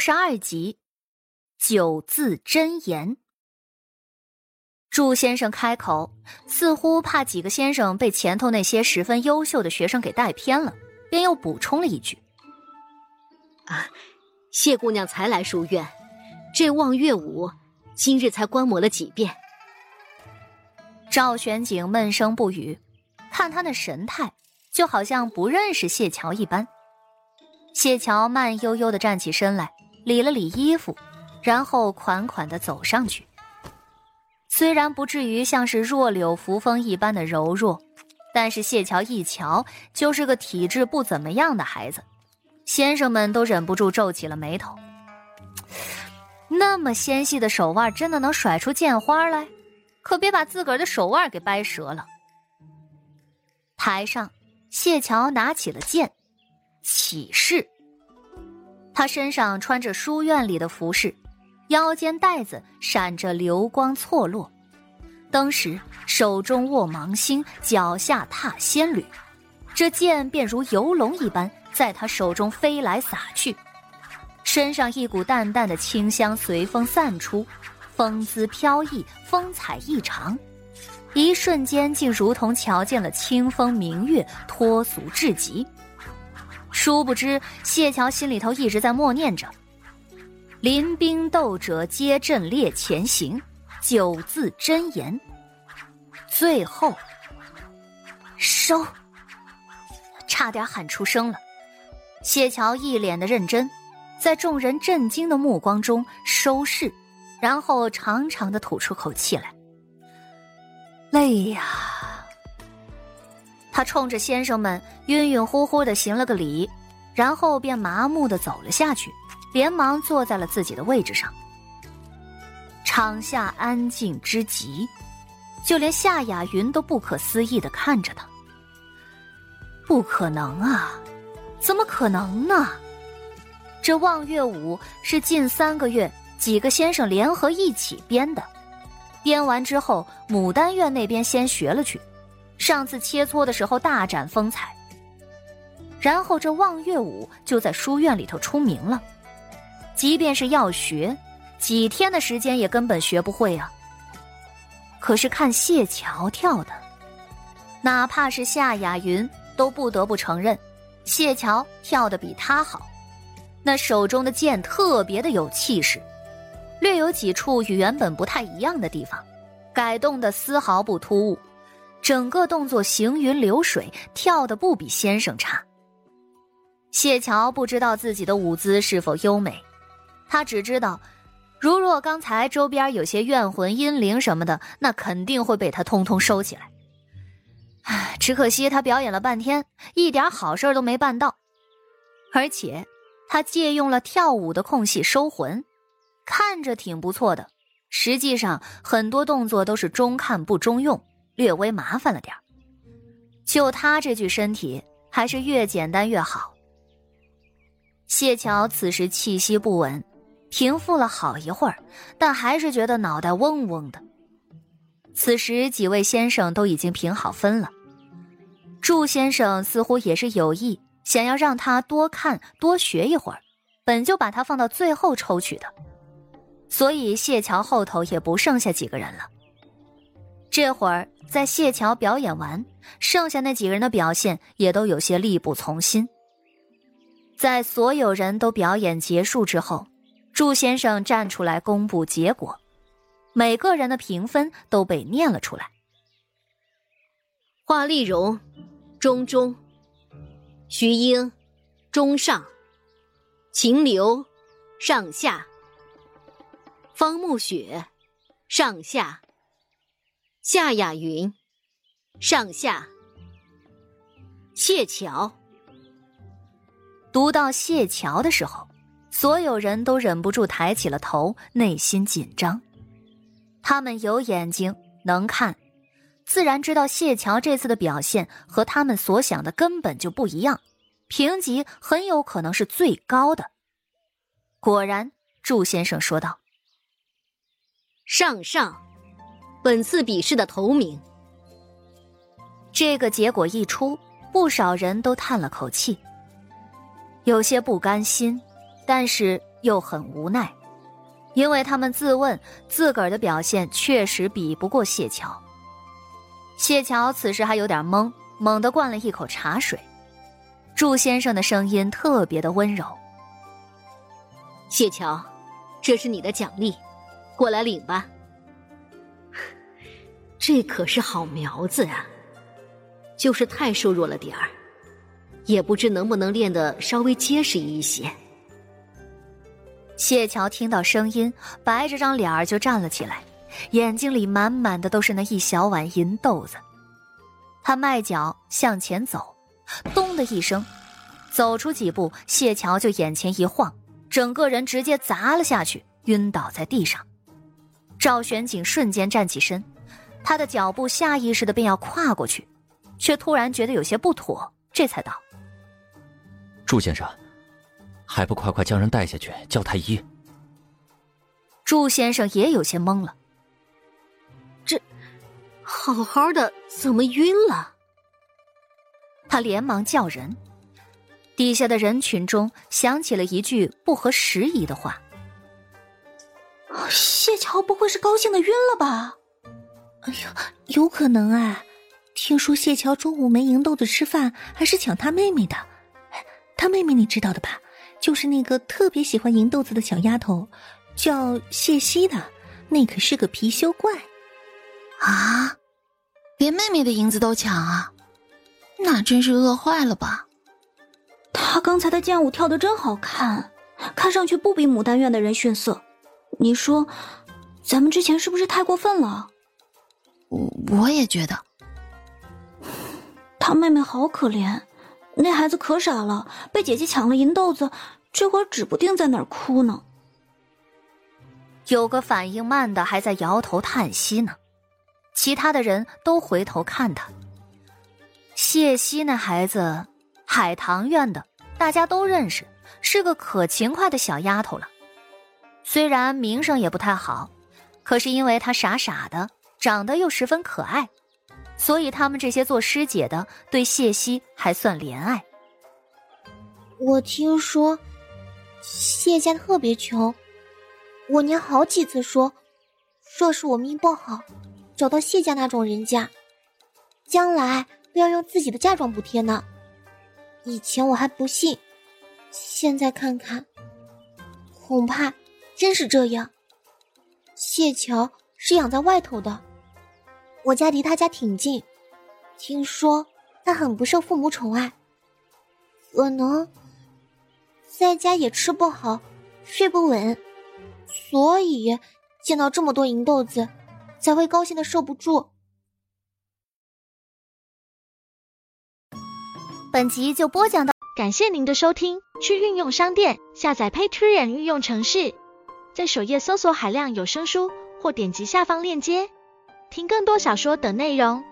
62集九字真言。祝先生开口，似乎怕几个先生被前头那些十分优秀的学生给带偏了，便又补充了一句：谢姑娘才来书院，这望月舞今日才观摩了几遍。赵玄景闷声不语，看他的神态就好像不认识谢桥一般。谢桥慢悠悠地站起身来，理了理衣服，然后款款地走上去。虽然不至于像是弱柳扶风一般的柔弱，但是谢桥一瞧就是个体质不怎么样的孩子，先生们都忍不住皱起了眉头。那么纤细的手腕真的能甩出剑花来？可别把自个儿的手腕给掰折了。台上，谢桥拿起了剑，起势。他身上穿着书院里的服饰，腰间带子闪着流光错落，登时手中握芒星，脚下踏仙履，这剑便如游龙一般在他手中飞来洒去，身上一股淡淡的清香随风散出，风姿飘逸，风采异常，一瞬间竟如同瞧见了清风明月，脱俗至极。殊不知谢桥心里头一直在默念着：临兵斗者皆阵列前行，九字真言。最后收，差点喊出声了。谢桥一脸的认真，在众人震惊的目光中收势，然后长长地吐出口气来。累呀！他冲着先生们晕晕乎乎地行了个礼，然后便麻木地走了下去，连忙坐在了自己的位置上。场下安静之极，就连夏雅云都不可思议地看着他。不可能啊，怎么可能呢？这望月舞是近3个月几个先生联合一起编的，编完之后牡丹院那边先学了去，上次切磋的时候大展风采，然后这望月舞就在书院里头出名了。即便是要学，几天的时间也根本学不会啊。可是看谢桥跳的，哪怕是夏雅云都不得不承认谢桥跳得比他好。那手中的剑特别的有气势，略有几处与原本不太一样的地方，改动的丝毫不突兀，整个动作行云流水，跳得不比先生差。谢桥不知道自己的舞姿是否优美，他只知道如若刚才周边有些怨魂阴灵什么的，那肯定会被他通通收起来。只可惜他表演了半天一点好事都没办到，而且他借用了跳舞的空隙收魂，看着挺不错的，实际上很多动作都是中看不中用，略微麻烦了点。就他这具身体还是越简单越好。谢桥此时气息不稳，平复了好一会儿，但还是觉得脑袋嗡嗡的。此时几位先生都已经评好分了，祝先生似乎也是有意想要让他多看多学一会儿，本就把他放到最后抽取的，所以谢桥后头也不剩下几个人了。这会儿在谢桥表演完，剩下那几个人的表现也都有些力不从心。在所有人都表演结束之后，祝先生站出来公布结果，每个人的评分都被念了出来。华丽荣中，徐英上，秦流下，方慕雪下，夏雅云下，谢桥。读到谢桥的时候，所有人都忍不住抬起了头，内心紧张。他们有眼睛能看，自然知道谢桥这次的表现和他们所想的根本就不一样，评级很有可能是最高的。果然，祝先生说道：上，本次比试的头名。这个结果一出，不少人都叹了口气，有些不甘心，但是又很无奈，因为他们自问自个儿的表现确实比不过谢桥。谢桥此时还有点懵，猛地灌了一口茶水。祝先生的声音特别的温柔：“谢桥，这是你的奖励，过来领吧。”这可是好苗子啊，就是太瘦弱了点儿，也不知能不能练得稍微结实一些。谢桥听到声音，白着张脸儿就站了起来，眼睛里满满的都是那一小碗银豆子。他迈脚向前走，咚的一声，走出几步，谢桥就眼前一晃，整个人直接砸了下去，晕倒在地上。赵玄景瞬间站起身，他的脚步下意识的便要跨过去，却突然觉得有些不妥，这才道：“祝先生，还不快快将人带下去叫太医。”祝先生也有些懵了，这好好的怎么晕了？他连忙叫人，底下的人群中响起了一句不合时宜的话：“谢桥不会是高兴的晕了吧？”“哎呀，有可能啊，听说谢桥中午没赢豆子吃饭，还是抢他妹妹的。他妹妹你知道的吧？就是那个特别喜欢银豆子的小丫头，叫谢希的，那可是个貔貅怪。”“啊，连妹妹的银子都抢啊，那真是饿坏了吧？”“她刚才的剑舞跳得真好看，看上去不比牡丹院的人逊色。你说，咱们之前是不是太过分了？”“我也觉得。”“她妹妹好可怜。那孩子可傻了，被姐姐抢了银豆子，这会儿指不定在哪儿哭呢。”有个反应慢的还在摇头叹息呢，其他的人都回头看他。谢希那孩子，海棠院的，大家都认识，是个可勤快的小丫头了。虽然名声也不太好，可是因为她傻傻的，长得又十分可爱，所以他们这些做师姐的对谢希还算怜爱。“我听说谢家特别穷，我娘好几次说，若是我命不好，找到谢家那种人家，将来都要用自己的嫁妆补贴呢。以前我还不信，现在看看，恐怕真是这样。谢桥是养在外头的，我家离他家挺近，听说他很不受父母宠爱，可能在家也吃不好，睡不稳，所以见到这么多银豆子，才会高兴的受不住。”本集就播讲到，感谢您的收听，去运用商店下载 Patreon 运用城市，在首页搜索海量有声书，或点击下方链接。听更多小说等内容。